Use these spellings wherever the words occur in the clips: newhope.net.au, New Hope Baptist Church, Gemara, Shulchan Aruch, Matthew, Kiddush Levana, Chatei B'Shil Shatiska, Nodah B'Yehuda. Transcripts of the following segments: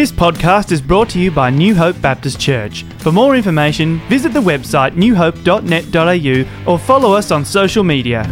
This podcast is brought to you by New Hope Baptist Church. For more information, visit the website newhope.net.au or follow us on social media.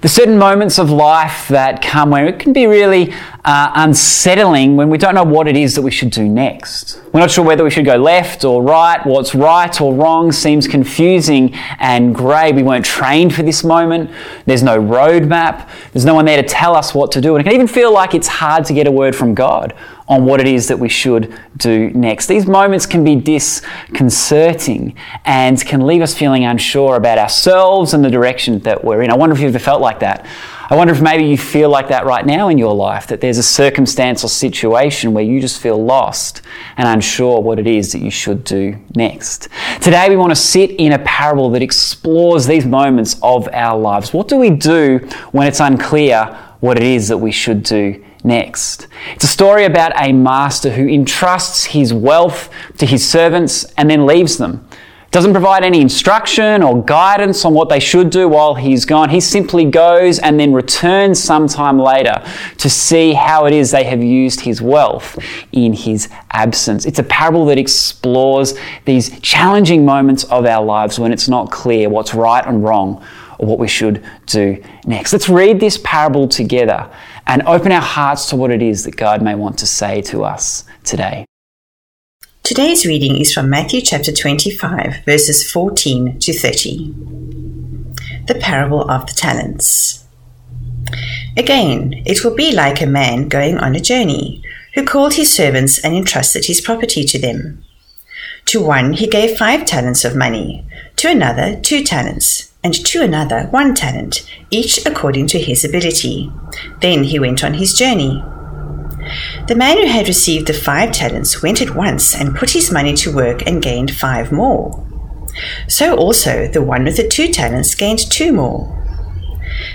There's certain moments of life that come where it can be really unsettling when we don't know what it is that we should do next. We're not sure whether we should go left or right. What's right or wrong seems confusing and grey. We weren't trained for this moment. There's no roadmap. There's no one there to tell us what to do. And it can even feel like it's hard to get a word from God on what it is that we should do next. These moments can be disconcerting and can leave us feeling unsure about ourselves and the direction that we're in. I wonder if you've ever felt like that. I wonder if maybe you feel like that right now in your life, that there's a circumstance or situation where you just feel lost and unsure what it is that you should do next. Today we want to sit in a parable that explores these moments of our lives. What do we do when it's unclear what it is that we should do next? It's a story about a master who entrusts his wealth to his servants and then leaves them. Doesn't provide any instruction or guidance on what they should do while he's gone. He simply goes and then returns sometime later to see how it is they have used his wealth in his absence. It's a parable that explores these challenging moments of our lives when it's not clear what's right and wrong or what we should do next. Let's read this parable together and open our hearts to what it is that God may want to say to us today. Today's reading is from Matthew chapter 25, verses 14 to 30. The parable of the talents. Again, it will be like a man going on a journey, who called his servants and entrusted his property to them. To one he gave 5 talents of money, to another 2 talents, and to another 1 talent, each according to his ability. Then he went on his journey. The man who had received the 5 talents went at once and put his money to work and gained 5 more. So also the one with the 2 talents gained 2 more.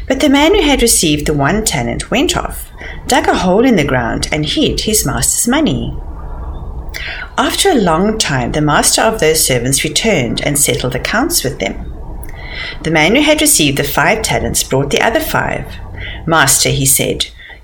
But the man who had received the 1 talent went off, dug a hole in the ground and hid his master's money. After a long time, the master of those servants returned and settled accounts with them. The man who had received the 5 talents brought the other 5. "Master," he said,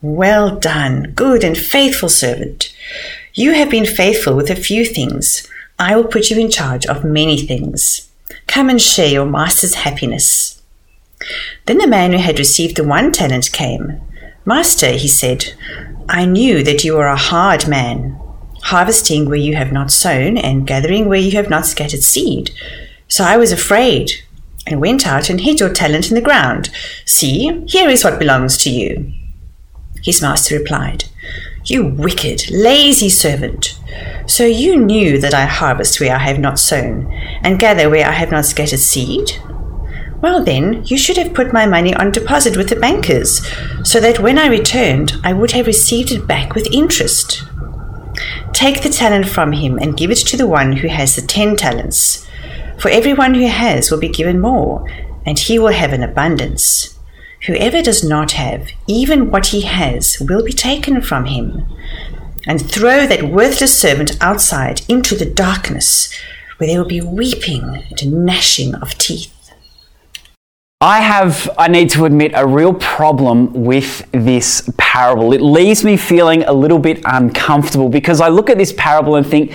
"Well done, good and faithful servant. You have been faithful with a few things. I will put you in charge of many things. Come and share your master's happiness." Then the man who had received the 1 talent came. "Master," he said, "I knew that you are a hard man, harvesting where you have not sown and gathering where you have not scattered seed. So I was afraid and went out and hid your talent in the ground. See, here is what belongs to you." His master replied, "You wicked, lazy servant. So you knew that I harvest where I have not sown and gather where I have not scattered seed? Well then, you should have put my money on deposit with the bankers, so that when I returned, I would have received it back with interest. Take the talent from him and give it to the one who has the 10 talents. For everyone who has will be given more, and he will have an abundance. Whoever does not have, even what he has, will be taken from him. And throw that worthless servant outside into the darkness, where there will be weeping and gnashing of teeth." I need to admit, a real problem with this parable. It leaves me feeling a little bit uncomfortable because I look at this parable and think,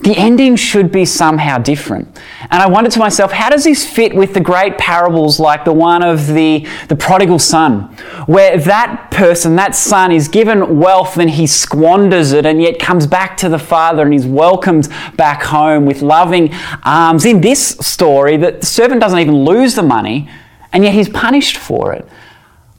the ending should be somehow different. And I wondered to myself, how does this fit with the great parables like the one of the prodigal son, where that son is given wealth and he squanders it and yet comes back to the father and is welcomed back home with loving arms. In this story, the servant doesn't even lose the money and yet he's punished for it.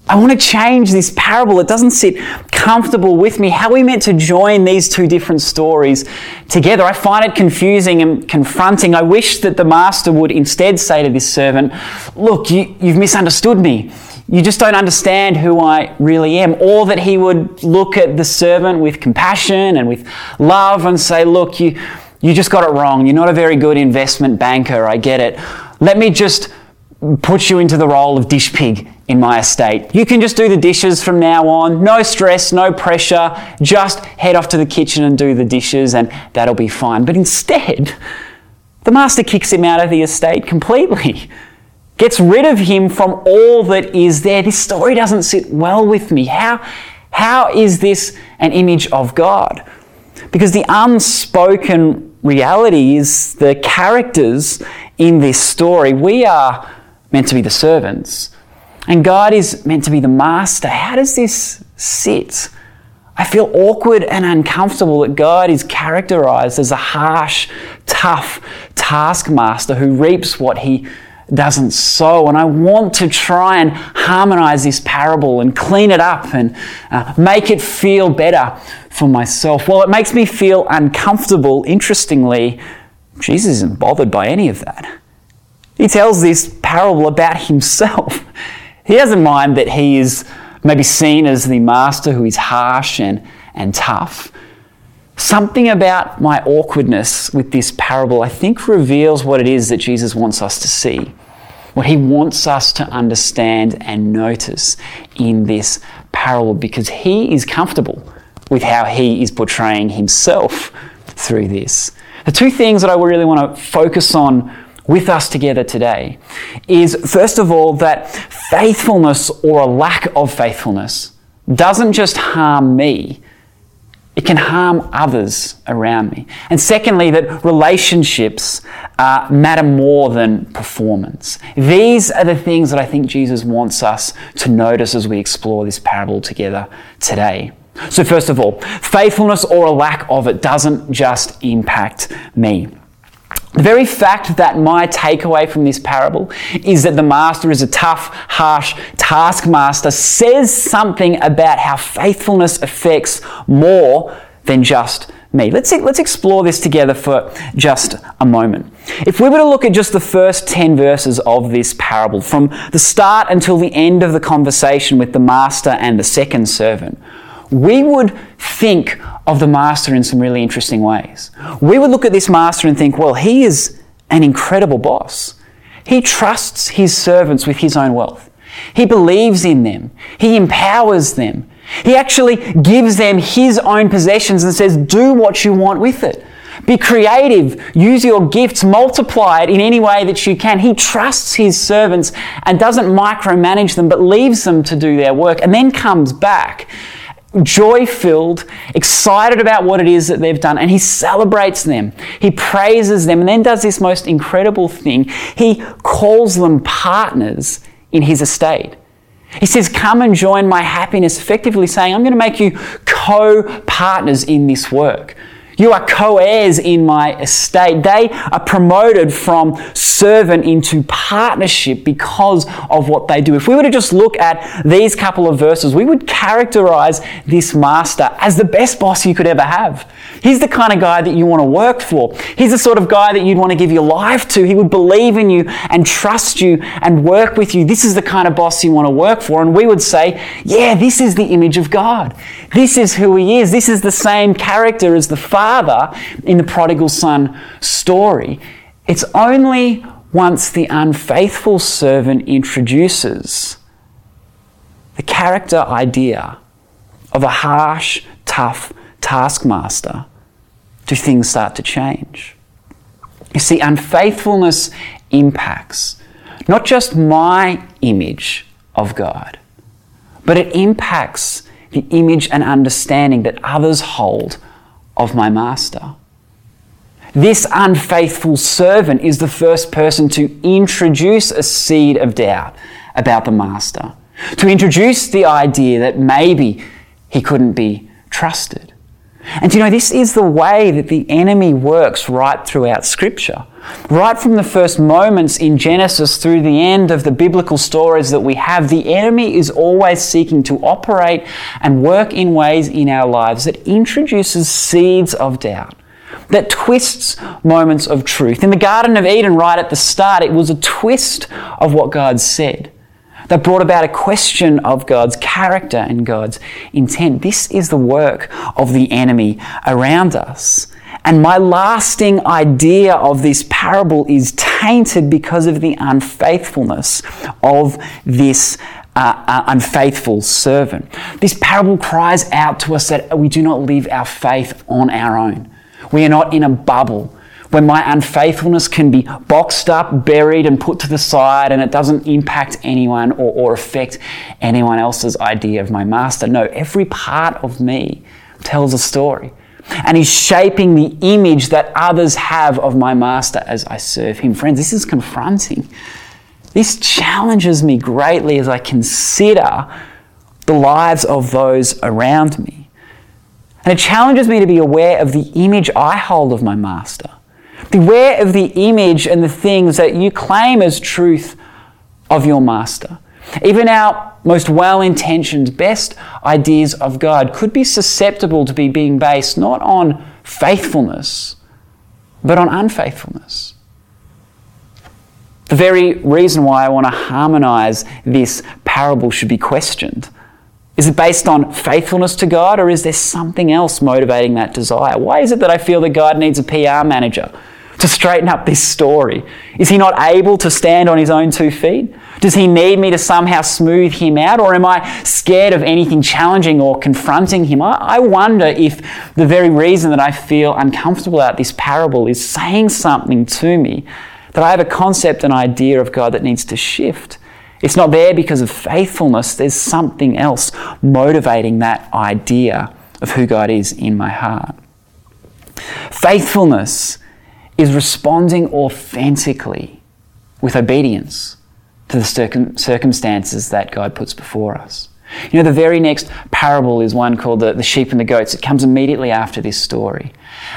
I want to change this parable. It doesn't sit comfortable with me. How are we meant to join these two different stories together? I find it confusing and confronting. I wish that the master would instead say to this servant, look, you've misunderstood me. You just don't understand who I really am. Or that he would look at the servant with compassion and with love and say, look, you just got it wrong. You're not a very good investment banker. I get it. Let me just put you into the role of dish pig in my estate. You can just do the dishes from now on. No stress, no pressure. Just head off to the kitchen and do the dishes and that'll be fine. But instead, the master kicks him out of the estate completely. Gets rid of him from all that is there. This story doesn't sit well with me. How is this an image of God? Because the unspoken reality is the characters in this story. We are meant to be the servants, and God is meant to be the master. How does this sit? I feel awkward and uncomfortable that God is characterized as a harsh, tough taskmaster who reaps what he doesn't sow. And I want to try and harmonize this parable and clean it up and make it feel better for myself. Well, it makes me feel uncomfortable. Interestingly, Jesus isn't bothered by any of that. He tells this parable about himself. He doesn't mind that he is maybe seen as the master who is harsh and tough. Something about my awkwardness with this parable, I think, reveals what it is that Jesus wants us to see, what he wants us to understand and notice in this parable, because he is comfortable with how he is portraying himself through this. The two things that I really want to focus on with us together today is, first of all, that faithfulness or a lack of faithfulness doesn't just harm me, it can harm others around me. And secondly, that relationships matter more than performance. These are the things that I think Jesus wants us to notice as we explore this parable together today. So first of all, faithfulness or a lack of it doesn't just impact me. The very fact that my takeaway from this parable is that the master is a tough, harsh taskmaster says something about how faithfulness affects more than just me. Let's explore this together for just a moment. If we were to look at just the first 10 verses of this parable, from the start until the end of the conversation with the master and the second servant, we would think of the master in some really interesting ways. We would look at this master and think, well, he is an incredible boss. He trusts his servants with his own wealth. He believes in them. He empowers them. He actually gives them his own possessions and says, do what you want with it. Be creative. Use your gifts. Multiply it in any way that you can. He trusts his servants and doesn't micromanage them, but leaves them to do their work and then comes back joy-filled, excited about what it is that they've done, and he celebrates them. He praises them and then does this most incredible thing. He calls them partners in his estate. He says, come and join my happiness, effectively saying, I'm going to make you co-partners in this work. You are co-heirs in my estate. They are promoted from servant into partnership because of what they do. If we were to just look at these couple of verses, we would characterize this master as the best boss you could ever have. He's the kind of guy that you want to work for. He's the sort of guy that you'd want to give your life to. He would believe in you and trust you and work with you. This is the kind of boss you want to work for. And we would say, yeah, this is the image of God. This is who he is. This is the same character as the Father in the prodigal son story. It's only once the unfaithful servant introduces the character idea of a harsh, tough taskmaster do things start to change. You see, unfaithfulness impacts not just my image of God, but it impacts the image and understanding that others hold of my master. This unfaithful servant is the first person to introduce a seed of doubt about the master, to introduce the idea that maybe he couldn't be trusted, And you know, this is the way that the enemy works right throughout Scripture. Right from the first moments in Genesis through the end of the biblical stories that we have, the enemy is always seeking to operate and work in ways in our lives that introduces seeds of doubt, that twists moments of truth. In the Garden of Eden, right at the start, it was a twist of what God said that brought about a question of God's character and God's intent. This is the work of the enemy around us. And my lasting idea of this parable is tainted because of the unfaithfulness of this unfaithful servant. This parable cries out to us that we do not live our faith on our own. We are not in a bubble where my unfaithfulness can be boxed up, buried, and put to the side, and it doesn't impact anyone or affect anyone else's idea of my master. No, every part of me tells a story and is shaping the image that others have of my master as I serve him. Friends, this is confronting. This challenges me greatly as I consider the lives of those around me. And it challenges me to be aware of the image I hold of my master. Beware of the image and the things that you claim as truth of your master. Even our most well-intentioned, best ideas of God could be susceptible to be being based not on faithfulness, but on unfaithfulness. The very reason why I want to harmonize this parable should be questioned. Is it based on faithfulness to God, or is there something else motivating that desire? Why is it that I feel that God needs a PR manager to straighten up this story? Is he not able to stand on his own two feet? Does he need me to somehow smooth him out, or am I scared of anything challenging or confronting him? I wonder if the very reason that I feel uncomfortable about this parable is saying something to me, that I have a concept and idea of God that needs to shift. It's not there because of faithfulness. There's something else motivating that idea of who God is in my heart. Faithfulness is responding authentically with obedience to the circumstances that God puts before us. You know, the very next parable is one called the sheep and the goats. It comes immediately after this story.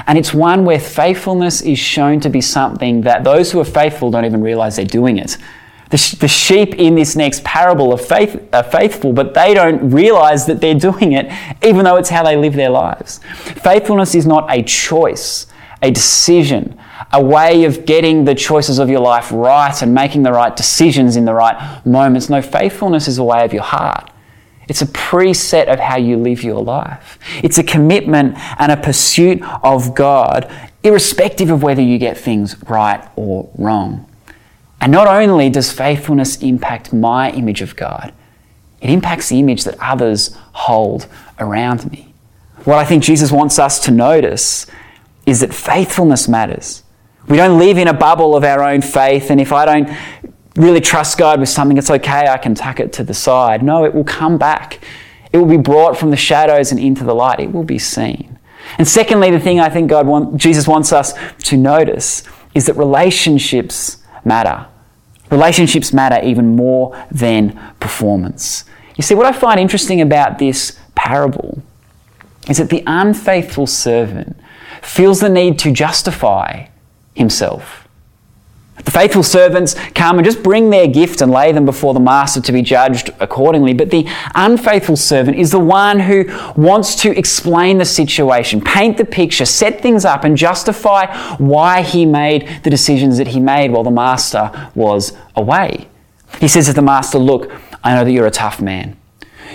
And it's one where faithfulness is shown to be something that those who are faithful don't even realize they're doing it. The sheep in this next parable are faithful, but they don't realize that they're doing it, even though it's how they live their lives. Faithfulness is not a choice, a decision, a way of getting the choices of your life right and making the right decisions in the right moments. No, faithfulness is a way of your heart. It's a preset of how you live your life. It's a commitment and a pursuit of God, irrespective of whether you get things right or wrong. And not only does faithfulness impact my image of God, it impacts the image that others hold around me. What I think Jesus wants us to notice is that faithfulness matters. We don't live in a bubble of our own faith, and if I don't really trust God with something, it's okay, I can tuck it to the side. No, it will come back. It will be brought from the shadows and into the light. It will be seen. And secondly, the thing I think Jesus wants us to notice is that relationships matter. Relationships matter even more than performance. You see, what I find interesting about this parable is that the unfaithful servant feels the need to justify himself. The faithful servants come and just bring their gift and lay them before the master to be judged accordingly. But the unfaithful servant is the one who wants to explain the situation, paint the picture, set things up, and justify why he made the decisions that he made while the master was away. He says to the master, "Look, I know that you're a tough man.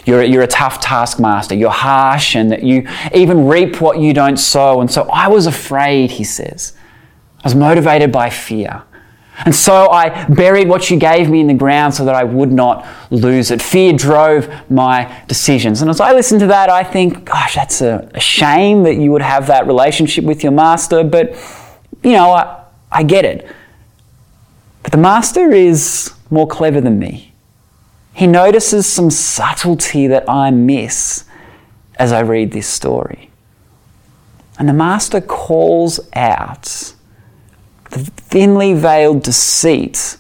You're a tough taskmaster. You're harsh, and that you even reap what you don't sow. And so I was afraid," he says. "I was motivated by fear. And so I buried what you gave me in the ground so that I would not lose it. Fear drove my decisions." And as I listen to that, I think, gosh, that's a shame that you would have that relationship with your master. But, you know, I get it. But the master is more clever than me. He notices some subtlety that I miss as I read this story. And the master calls out the thinly veiled deceit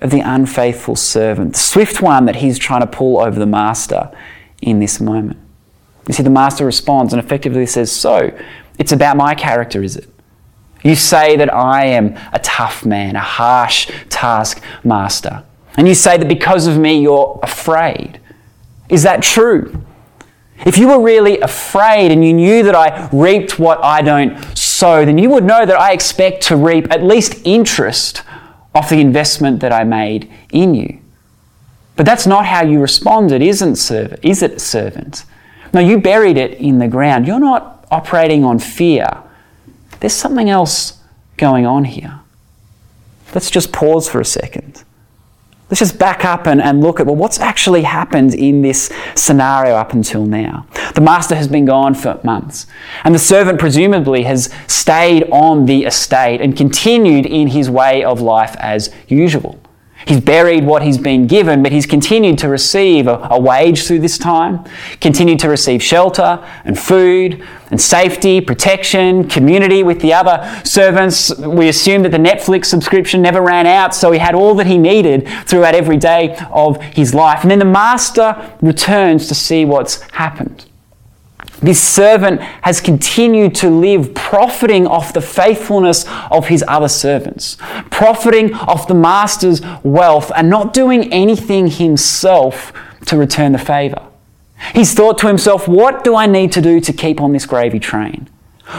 of the unfaithful servant, the swift one that he's trying to pull over the master in this moment. You see, the master responds and effectively says, so, it's about my character, is it? You say that I am a tough man, a harsh taskmaster. And you say that because of me, you're afraid. Is that true? If you were really afraid and you knew that I reaped what I don't sow, then you would know that I expect to reap at least interest off the investment that I made in you. But that's not how you responded, is it, servant? No, you buried it in the ground. You're not operating on fear. There's something else going on here. Let's just pause for a second. Let's just back up and look at, well, what's actually happened in this scenario up until now. The master has been gone for months, and the servant presumably has stayed on the estate and continued in his way of life as usual. He's buried what he's been given, but he's continued to receive a wage through this time, continued to receive shelter and food and safety, protection, community with the other servants. We assume that the Netflix subscription never ran out, so he had all that he needed throughout every day of his life. And then the master returns to see what's happened. This servant has continued to live profiting off the faithfulness of his other servants, profiting off the master's wealth and not doing anything himself to return the favor. He's thought to himself, what do I need to do to keep on this gravy train?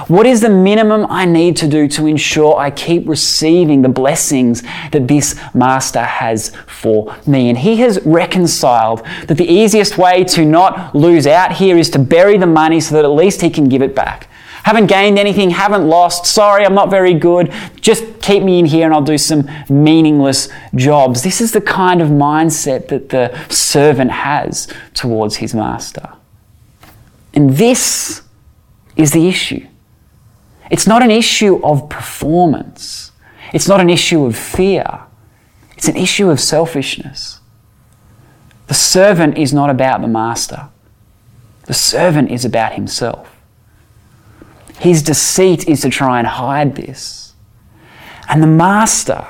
What is the minimum I need to do to ensure I keep receiving the blessings that this master has for me? And he has reconciled that the easiest way to not lose out here is to bury the money so that at least he can give it back. Haven't gained anything, haven't lost. Sorry, I'm not very good. Just keep me in here and I'll do some meaningless jobs. This is the kind of mindset that the servant has towards his master. And this is the issue. It's not an issue of performance. It's not an issue of fear. It's an issue of selfishness. The servant is not about the master. The servant is about himself. His deceit is to try and hide this. And the master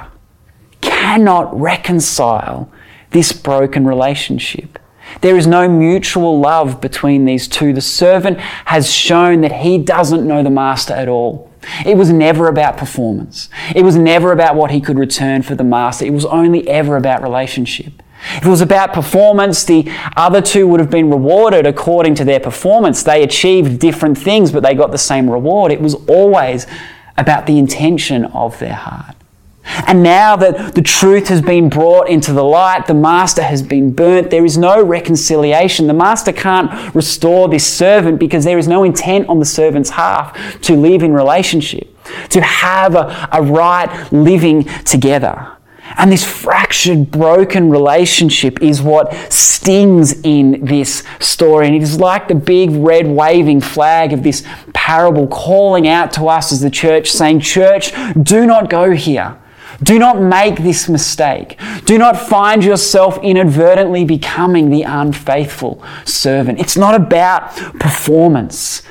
cannot reconcile this broken relationship. There is no mutual love between these two. The servant has shown that he doesn't know the master at all. It was never about performance. It was never about what he could return for the master. It was only ever about relationship. If it was about performance, the other two would have been rewarded according to their performance. They achieved different things, but they got the same reward. It was always about the intention of their heart. And now that the truth has been brought into the light, the master has been burnt, there is no reconciliation. The master can't restore this servant because there is no intent on the servant's half to live in relationship, to have a right living together. And this fractured, broken relationship is what stings in this story. And it is like the big red waving flag of this parable calling out to us as the church, saying, church, do not go here. Do not make this mistake. Do not find yourself inadvertently becoming the unfaithful servant. It's not about performance.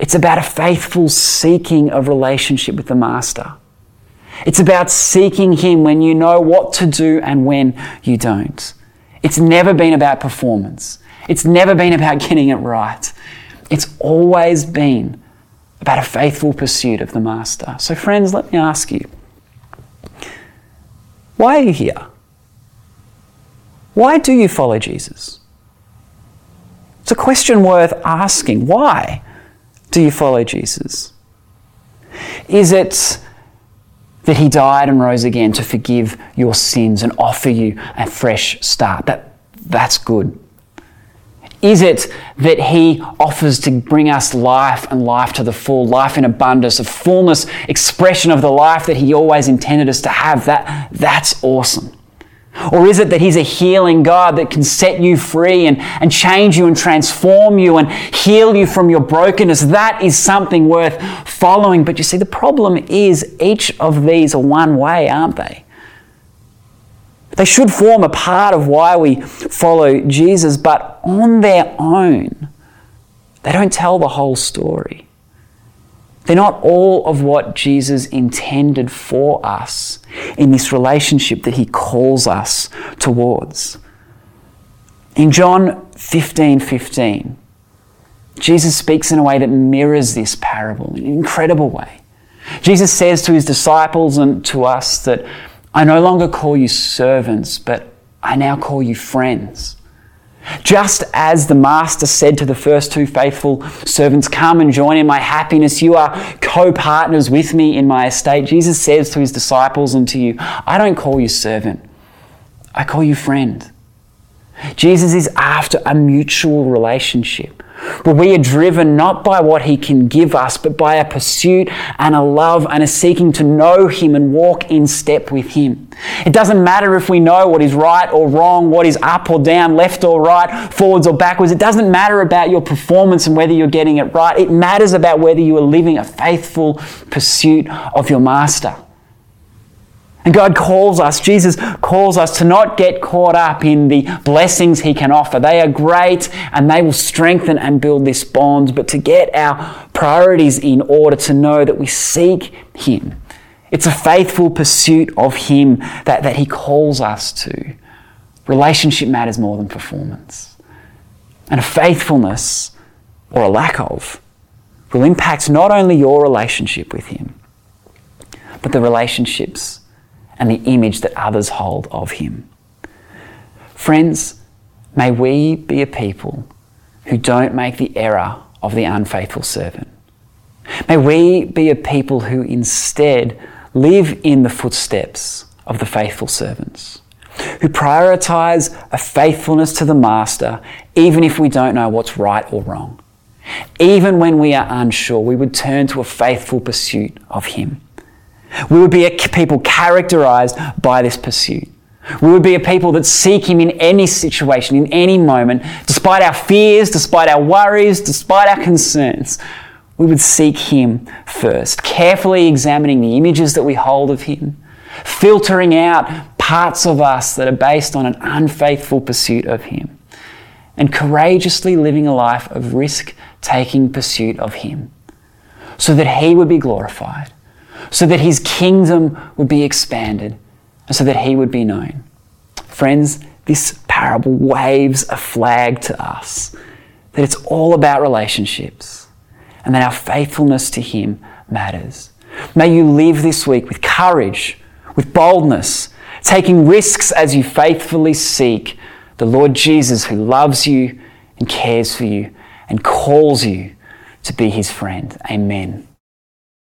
It's about a faithful seeking of relationship with the master. It's about seeking him when you know what to do and when you don't. It's never been about performance. It's never been about getting it right. It's always been about a faithful pursuit of the master. So friends, let me ask you, why are you here? Why do you follow Jesus? It's a question worth asking. Why do you follow Jesus? Is it that he died and rose again to forgive your sins and offer you a fresh start? That's good. Is it that he offers to bring us life and life to the full, life in abundance, a fullness expression of the life that he always intended us to have? That's awesome. Or is it that he's a healing God that can set you free and change you and transform you and heal you from your brokenness? That is something worth following. But you see, the problem is each of these are one way, aren't they? They should form a part of why we follow Jesus, but on their own, they don't tell the whole story. They're not all of what Jesus intended for us in this relationship that he calls us towards. In John 15:15, Jesus speaks in a way that mirrors this parable in an incredible way. Jesus says to his disciples and to us that I no longer call you servants, but I now call you friends. Just as the master said to the first two faithful servants, come and join in my happiness, you are co-partners with me in my estate. Jesus says to his disciples and to you, I don't call you servant, I call you friend. Jesus is after a mutual relationship where we are driven not by what he can give us, but by a pursuit and a love and a seeking to know him and walk in step with him. It doesn't matter if we know what is right or wrong, what is up or down, left or right, forwards or backwards. It doesn't matter about your performance and whether you're getting it right. It matters about whether you are living a faithful pursuit of your master. And God calls us, Jesus calls us to not get caught up in the blessings he can offer. They are great and they will strengthen and build this bond, but to get our priorities in order, to know that we seek him. It's a faithful pursuit of him that he calls us to. Relationship matters more than performance. And a faithfulness, or a lack of, will impact not only your relationship with him, but the relationships and the image that others hold of him. Friends, may we be a people who don't make the error of the unfaithful servant. May we be a people who instead live in the footsteps of the faithful servants, who prioritise a faithfulness to the master even if we don't know what's right or wrong. Even when we are unsure, we would turn to a faithful pursuit of him. We would be a people characterised by this pursuit. We would be a people that seek him in any situation, in any moment, despite our fears, despite our worries, despite our concerns. We would seek him first, carefully examining the images that we hold of him, filtering out parts of us that are based on an unfaithful pursuit of him, and courageously living a life of risk-taking pursuit of him, so that he would be glorified, so that his kingdom would be expanded, and so that he would be known. Friends, this parable waves a flag to us that it's all about relationships and that our faithfulness to him matters. May you live this week with courage, with boldness, taking risks as you faithfully seek the Lord Jesus, who loves you and cares for you and calls you to be his friend. Amen.